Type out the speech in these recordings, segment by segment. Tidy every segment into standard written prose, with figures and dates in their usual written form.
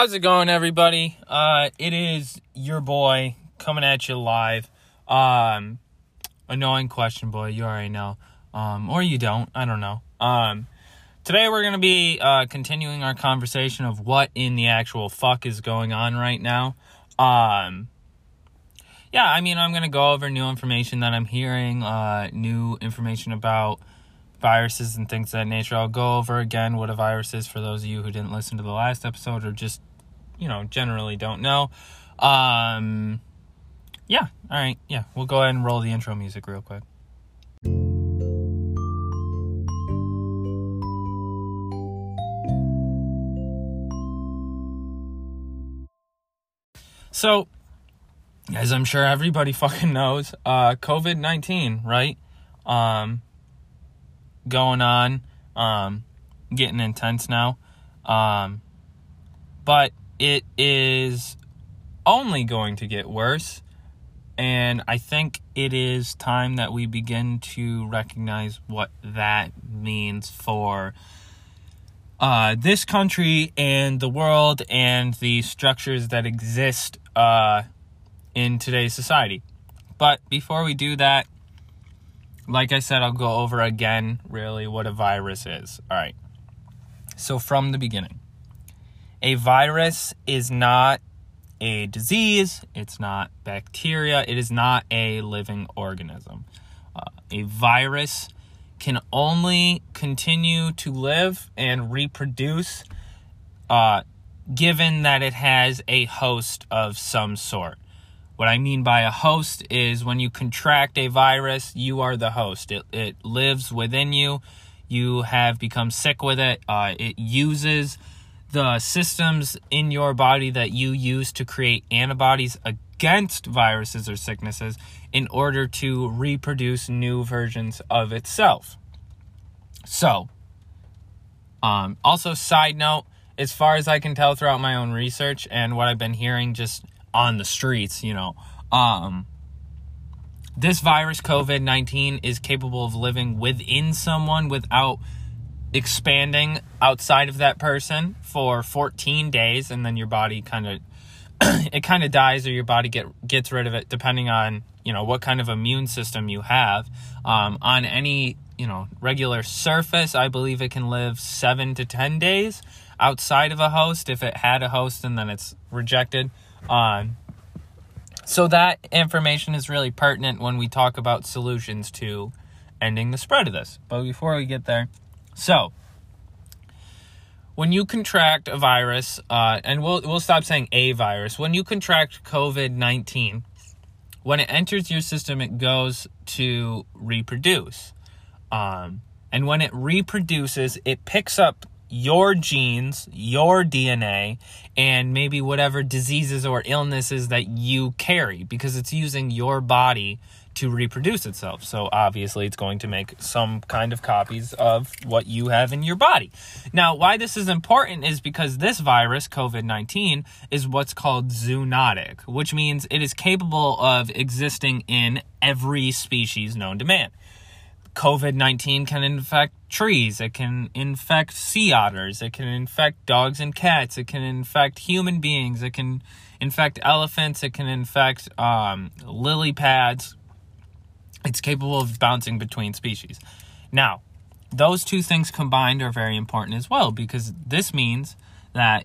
How's it going, everybody? It is your boy coming at you live. Annoying question, boy. You already know. Or you don't. I don't know. Today we're going to be continuing our conversation of what in the actual fuck is going on right now. I'm going to go over new information that I'm hearing, new information about viruses and things of that nature. I'll go over again what a virus is for those of you who didn't listen to the last episode or just, generally don't know. All right. Yeah, we'll go ahead and roll the intro music real quick. So, as I'm sure everybody fucking knows, COVID-19, right? Going on, getting intense now, but it is only going to get worse, and I think it is time that we begin to recognize what that means for this country and the world and the structures that exist in today's society. But before we do that, like I said, I'll go over again, really, what a virus is. All right. So from the beginning, a virus is not a disease. It's not bacteria. It is not a living organism. A virus can only continue to live and reproduce given that it has a host of some sort. What I mean by a host is when you contract a virus, you are the host. It lives within you. You have become sick with it. It uses the systems in your body that you use to create antibodies against viruses or sicknesses in order to reproduce new versions of itself. So, also side note, as far as I can tell throughout my own research and what I've been hearing just on the streets, this virus COVID-19 is capable of living within someone without expanding outside of that person for 14 days. And then your body kind of dies, or your body gets rid of it, depending on, what kind of immune system you have. On any, regular surface, I believe it can live 7 to 10 days outside of a host. If it had a host and then it's rejected. So that information is really pertinent when we talk about solutions to ending the spread of this. But before we get there, so when you contract a virus, and we'll stop saying a virus. When you contract COVID-19, when it enters your system, it goes to reproduce. And when it reproduces, it picks up your genes, your DNA, and maybe whatever diseases or illnesses that you carry, because it's using your body to reproduce itself. So obviously it's going to make some kind of copies of what you have in your body. Now, why this is important is because this virus, COVID-19, is what's called zoonotic, which means it is capable of existing in every species known to man. COVID-19 can infect trees, it can infect sea otters, it can infect dogs and cats, it can infect human beings, it can infect elephants, it can infect lily pads. It's capable of bouncing between species. Now, those two things combined are very important as well, because this means that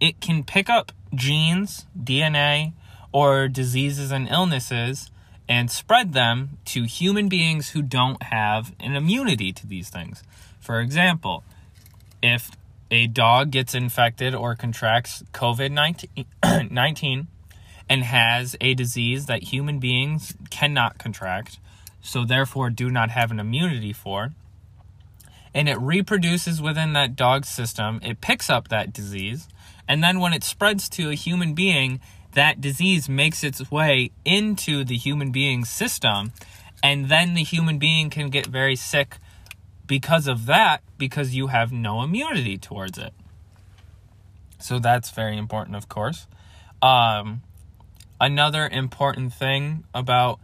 it can pick up genes, DNA, or diseases and illnesses and spread them to human beings who don't have an immunity to these things. For example, if a dog gets infected or contracts COVID-19 and has a disease that human beings cannot contract, so therefore do not have an immunity for, and it reproduces within that dog's system, it picks up that disease, and then when it spreads to a human being, that disease makes its way into the human being's system, and then the human being can get very sick because of that, because you have no immunity towards it. So that's very important, of course. Another important thing about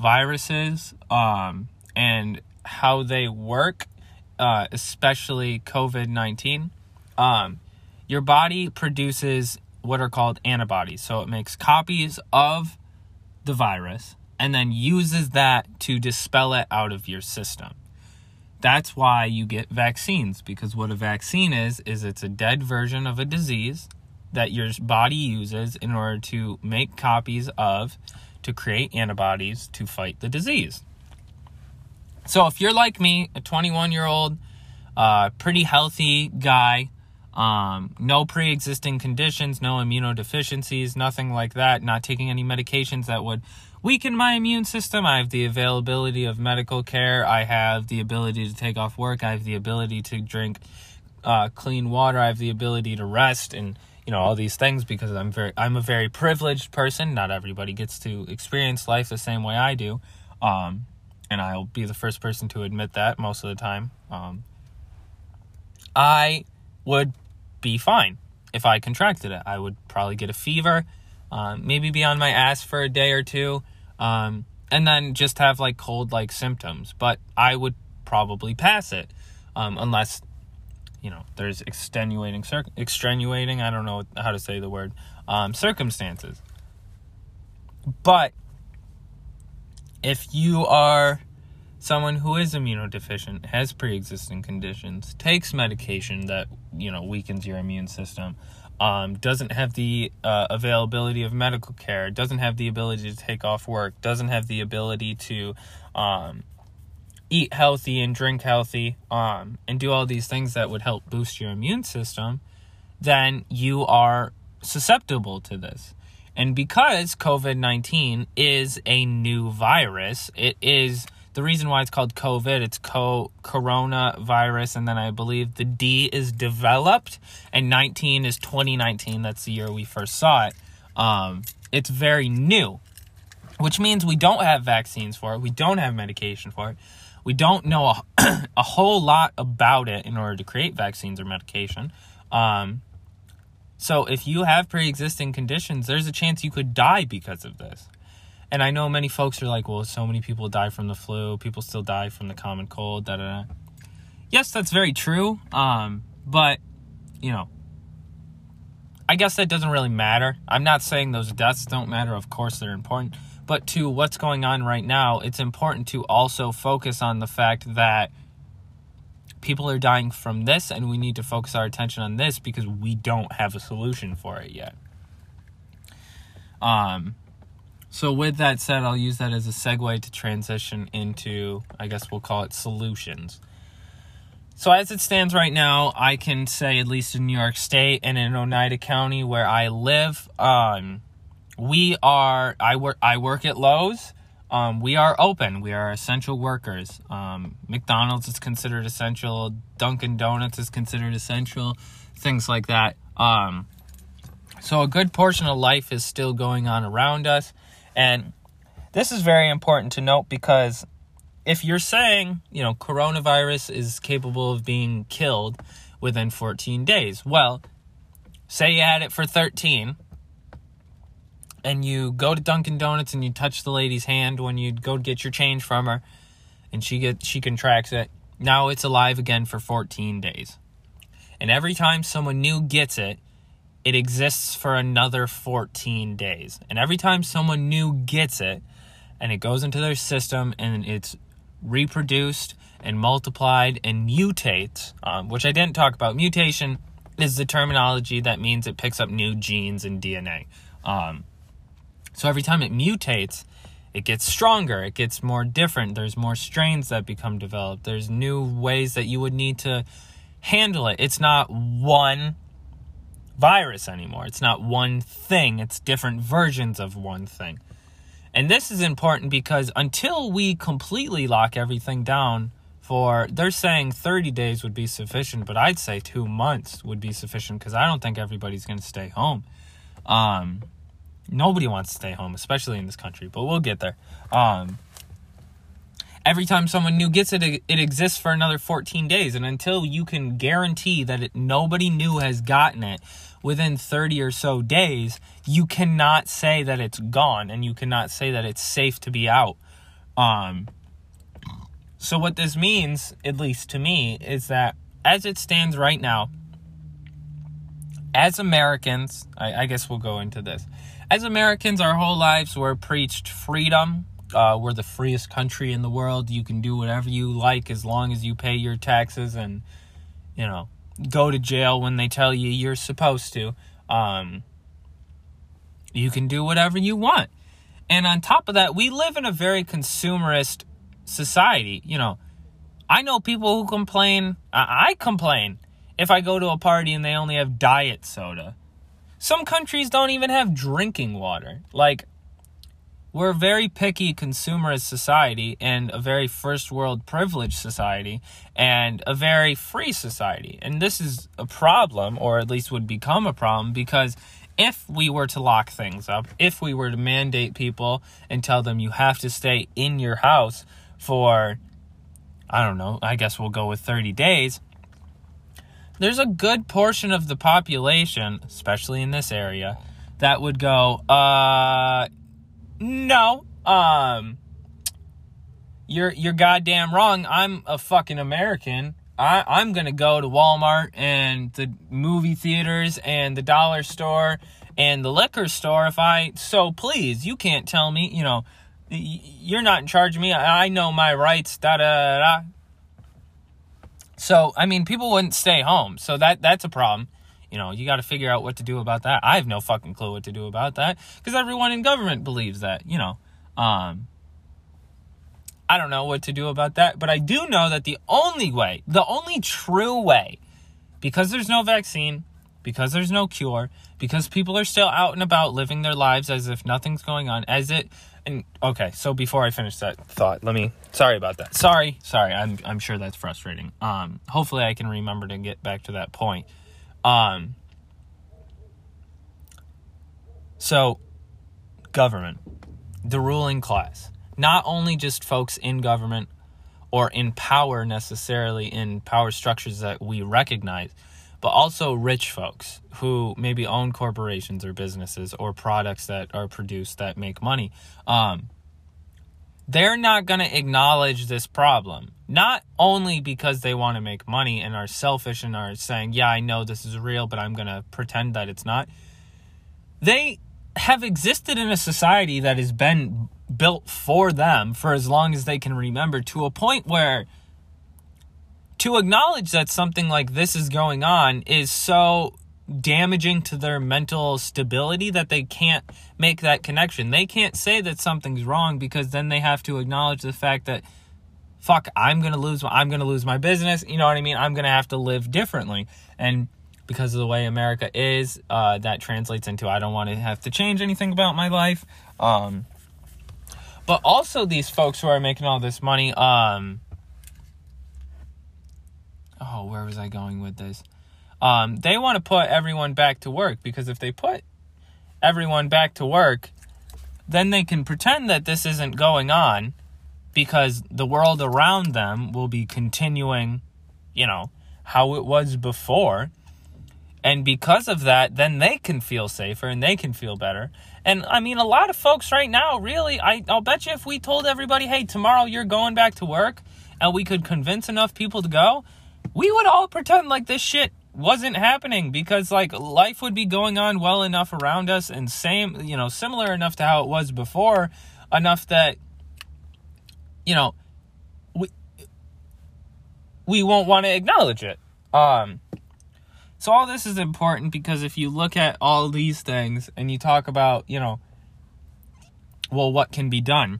viruses and how they work, especially COVID-19, your body produces what are called antibodies. So it makes copies of the virus and then uses that to dispel it out of your system. That's why you get vaccines, because what a vaccine is it's a dead version of a disease that your body uses in order to make copies of, to create antibodies to fight the disease. So if you're like me, a 21-year-old, pretty healthy guy, no pre-existing conditions, no immunodeficiencies, nothing like that, not taking any medications that would weaken my immune system. I have the availability of medical care. I have the ability to take off work. I have the ability to drink clean water. I have the ability to rest and, you know, all these things, because I'm a very privileged person. Not everybody gets to experience life the same way I do. And I'll be the first person to admit that most of the time. I would be fine if I contracted it. I would probably get a fever, maybe be on my ass for a day or two, and then just have like cold-like symptoms. But I would probably pass it, unless, you know, there's extenuating, I don't know how to say the word, circumstances. But if you are someone who is immunodeficient, has pre-existing conditions, takes medication that, you know, weakens your immune system, doesn't have the availability of medical care, doesn't have the ability to take off work, doesn't have the ability to eat healthy and drink healthy, and do all these things that would help boost your immune system, then you are susceptible to this. And because COVID-19 is a new virus, it is... The reason why it's called COVID, it's coronavirus, and then I believe the D is developed, and 19 is 2019. That's the year we first saw it. It's very new, which means we don't have vaccines for it. We don't have medication for it. We don't know a whole lot about it in order to create vaccines or medication. So if you have pre-existing conditions, there's a chance you could die because of this. And I know many folks are like, well, so many people die from the flu. People still die from the common cold. Yes, that's very true. But, you know, I guess that doesn't really matter. I'm not saying those deaths don't matter. Of course, they're important. But to what's going on right now, it's important to also focus on the fact that people are dying from this, and we need to focus our attention on this because we don't have a solution for it yet. So with that said, I'll use that as a segue to transition into, I guess we'll call it, solutions. So as it stands right now, I can say, at least in New York State and in Oneida County where I live, I work at Lowe's. We are open. We are essential workers. McDonald's is considered essential. Dunkin' Donuts is considered essential. Things like that. So a good portion of life is still going on around us. And this is very important to note, because if you're saying, you know, coronavirus is capable of being killed within 14 days, well, say you had it for 13 and you go to Dunkin' Donuts and you touch the lady's hand when you go get your change from her and she contracts it. Now it's alive again for 14 days. And every time someone new gets it, it exists for another 14 days. And every time someone new gets it and it goes into their system and it's reproduced and multiplied and mutates, which I didn't talk about. Mutation is the terminology that means it picks up new genes and DNA. So every time it mutates, it gets stronger. It gets more different. There's more strains that become developed. There's new ways that you would need to handle it. It's not one virus anymore. It's not one thing. It's different versions of one thing. And this is important because until we completely lock everything down for, they're saying 30 days would be sufficient, but I'd say 2 months would be sufficient because I don't think everybody's going to stay home. Nobody wants to stay home, especially in this country, but we'll get there. Every time someone new gets it, it exists for another 14 days. And until you can guarantee that nobody new has gotten it within 30 or so days, you cannot say that it's gone and you cannot say that it's safe to be out. So what this means, at least to me, is that as it stands right now, as Americans, I guess we'll go into this. As Americans, our whole lives we're preached freedom. We're the freest country in the world. You can do whatever you like as long as you pay your taxes and, you know, go to jail when they tell you you're supposed to. You can do whatever you want. And on top of that, we live in a very consumerist society. You know, I know people who complain. I complain if I go to a party and they only have diet soda. Some countries don't even have drinking water. Like, we're a very picky consumerist society and a very first world privileged society and a very free society. And this is a problem, or at least would become a problem, because if we were to lock things up, if we were to mandate people and tell them you have to stay in your house for, I don't know, I guess we'll go with 30 days, there's a good portion of the population, especially in this area, that would go, no, you're goddamn wrong. I'm a fucking American. I'm going to go to Walmart and the movie theaters and the dollar store and the liquor store if I so please. You can't tell me, you know, you're not in charge of me. I know my rights, da-da-da-da. So, I mean, people wouldn't stay home. So that's a problem. You know, you got to figure out what to do about that. I have no fucking clue what to do about that because everyone in government believes that, you know. I don't know what to do about that, but I do know that the only way, the only true way, because there's no vaccine, because there's no cure, because people are still out and about living their lives as if nothing's going on, and okay, so before I finish that thought, sorry about that. Sorry, I'm sure that's frustrating. Hopefully I can remember to get back to that point. So, government, the ruling class. Not only just folks in government or in power necessarily, in power structures that we recognize, but also rich folks who maybe own corporations or businesses or products that are produced that make money. They're not going to acknowledge this problem, not only because they want to make money and are selfish and are saying, yeah, I know this is real, but I'm going to pretend that it's not. They have existed in a society that has been built for them for as long as they can remember, to a point where to acknowledge that something like this is going on is so damaging to their mental stability that they can't make that connection. They can't say that something's wrong because then they have to acknowledge the fact that, fuck, I'm going to lose my business. You know what I mean? I'm going to have to live differently. And because of the way America is, that translates into, I don't want to have to change anything about my life. But also these folks who are making all this money, where was I going with this? They want to put everyone back to work, because if they put everyone back to work, then they can pretend that this isn't going on because the world around them will be continuing, you know, how it was before. And because of that, then they can feel safer and they can feel better. And, I mean, a lot of folks right now, really, I'll bet you if we told everybody, hey, tomorrow you're going back to work, and we could convince enough people to go, we would all pretend like this shit wasn't happening, because, like, life would be going on well enough around us and same, you know, similar enough to how it was before, enough that, you know, we won't want to acknowledge it. So all this is important, because if you look at all these things and you talk about, you know, well, what can be done?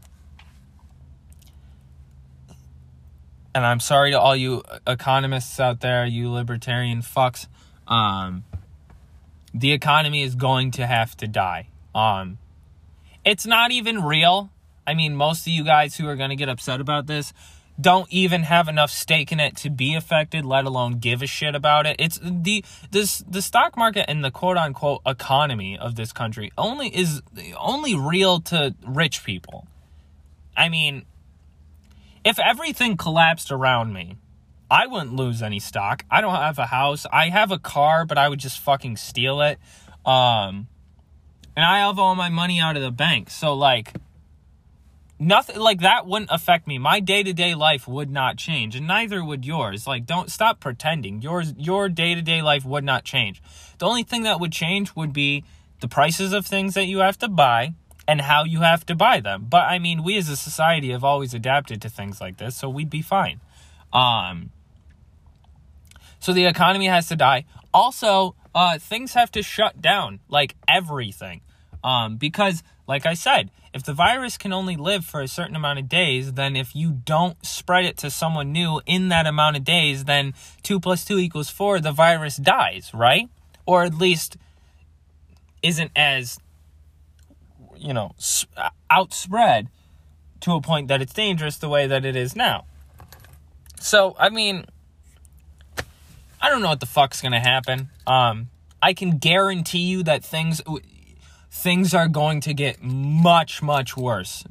And I'm sorry to all you economists out there, you libertarian fucks. The economy is going to have to die. It's not even real. I mean, most of you guys who are going to get upset about this don't even have enough stake in it to be affected, let alone give a shit about it. It's the stock market and the quote-unquote economy of this country only real to rich people. I mean, if everything collapsed around me, I wouldn't lose any stock. I don't have a house. I have a car, but I would just fucking steal it. And I have all my money out of the bank. So, like, nothing like that wouldn't affect me. My day-to-day life would not change, and neither would yours. Like, don't stop pretending. Your day-to-day life would not change. The only thing that would change would be the prices of things that you have to buy and how you have to buy them. But, I mean, we as a society have always adapted to things like this, so we'd be fine. So the economy has to die. Also, things have to shut down, like everything. Because, like I said, if the virus can only live for a certain amount of days, then if you don't spread it to someone new in that amount of days, then 2 + 2 = 4, the virus dies, right? Or at least isn't as, you know, outspread to a point that it's dangerous the way that it is now. So, I mean, I don't know what the fuck's going to happen. I can guarantee you that things are going to get much worse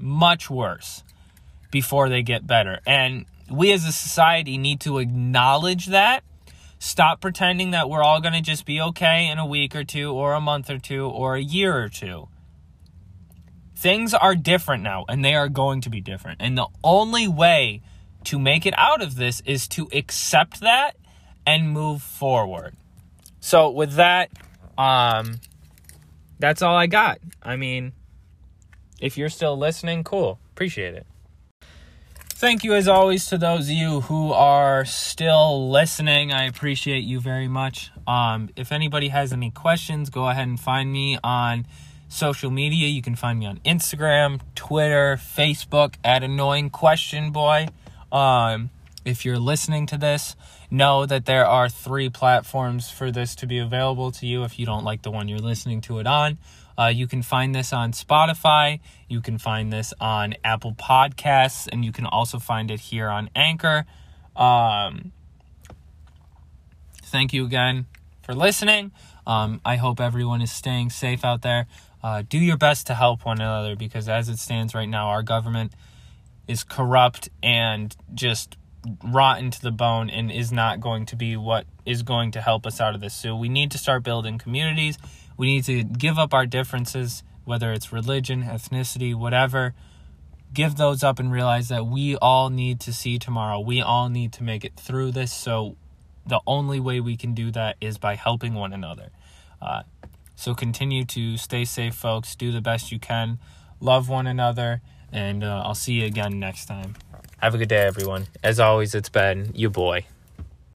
before they get better. And we as a society need to acknowledge that. Stop pretending that we're all going to just be okay in a week or two or a month or two or a year or two. Things are different now, and they are going to be different. And the only way to make it out of this is to accept that and move forward. So with that, that's all I got. I mean, if you're still listening, cool. Appreciate it. Thank you, as always, to those of you who are still listening. I appreciate you very much. If anybody has any questions, go ahead and find me on social media. You can find me on Instagram, Twitter, Facebook, at Annoying Question Boy. If you're listening to this, know that there are 3 platforms for this to be available to you if you don't like the one you're listening to it on. You can find this on Spotify, you can find this on Apple Podcasts, and you can also find it here on Anchor. Thank you again for listening. I hope everyone is staying safe out there. Do your best to help one another, because as it stands right now, our government is corrupt and just rotten to the bone and is not going to be what is going to help us out of this. So we need to start building communities. We need to give up our differences, whether it's religion, ethnicity, whatever. Give those up and realize that we all need to see tomorrow. We all need to make it through this. So the only way we can do that is by helping one another. So continue to stay safe, folks. Do the best you can. Love one another. And I'll see you again next time. Have a good day, everyone. As always, it's been your boy.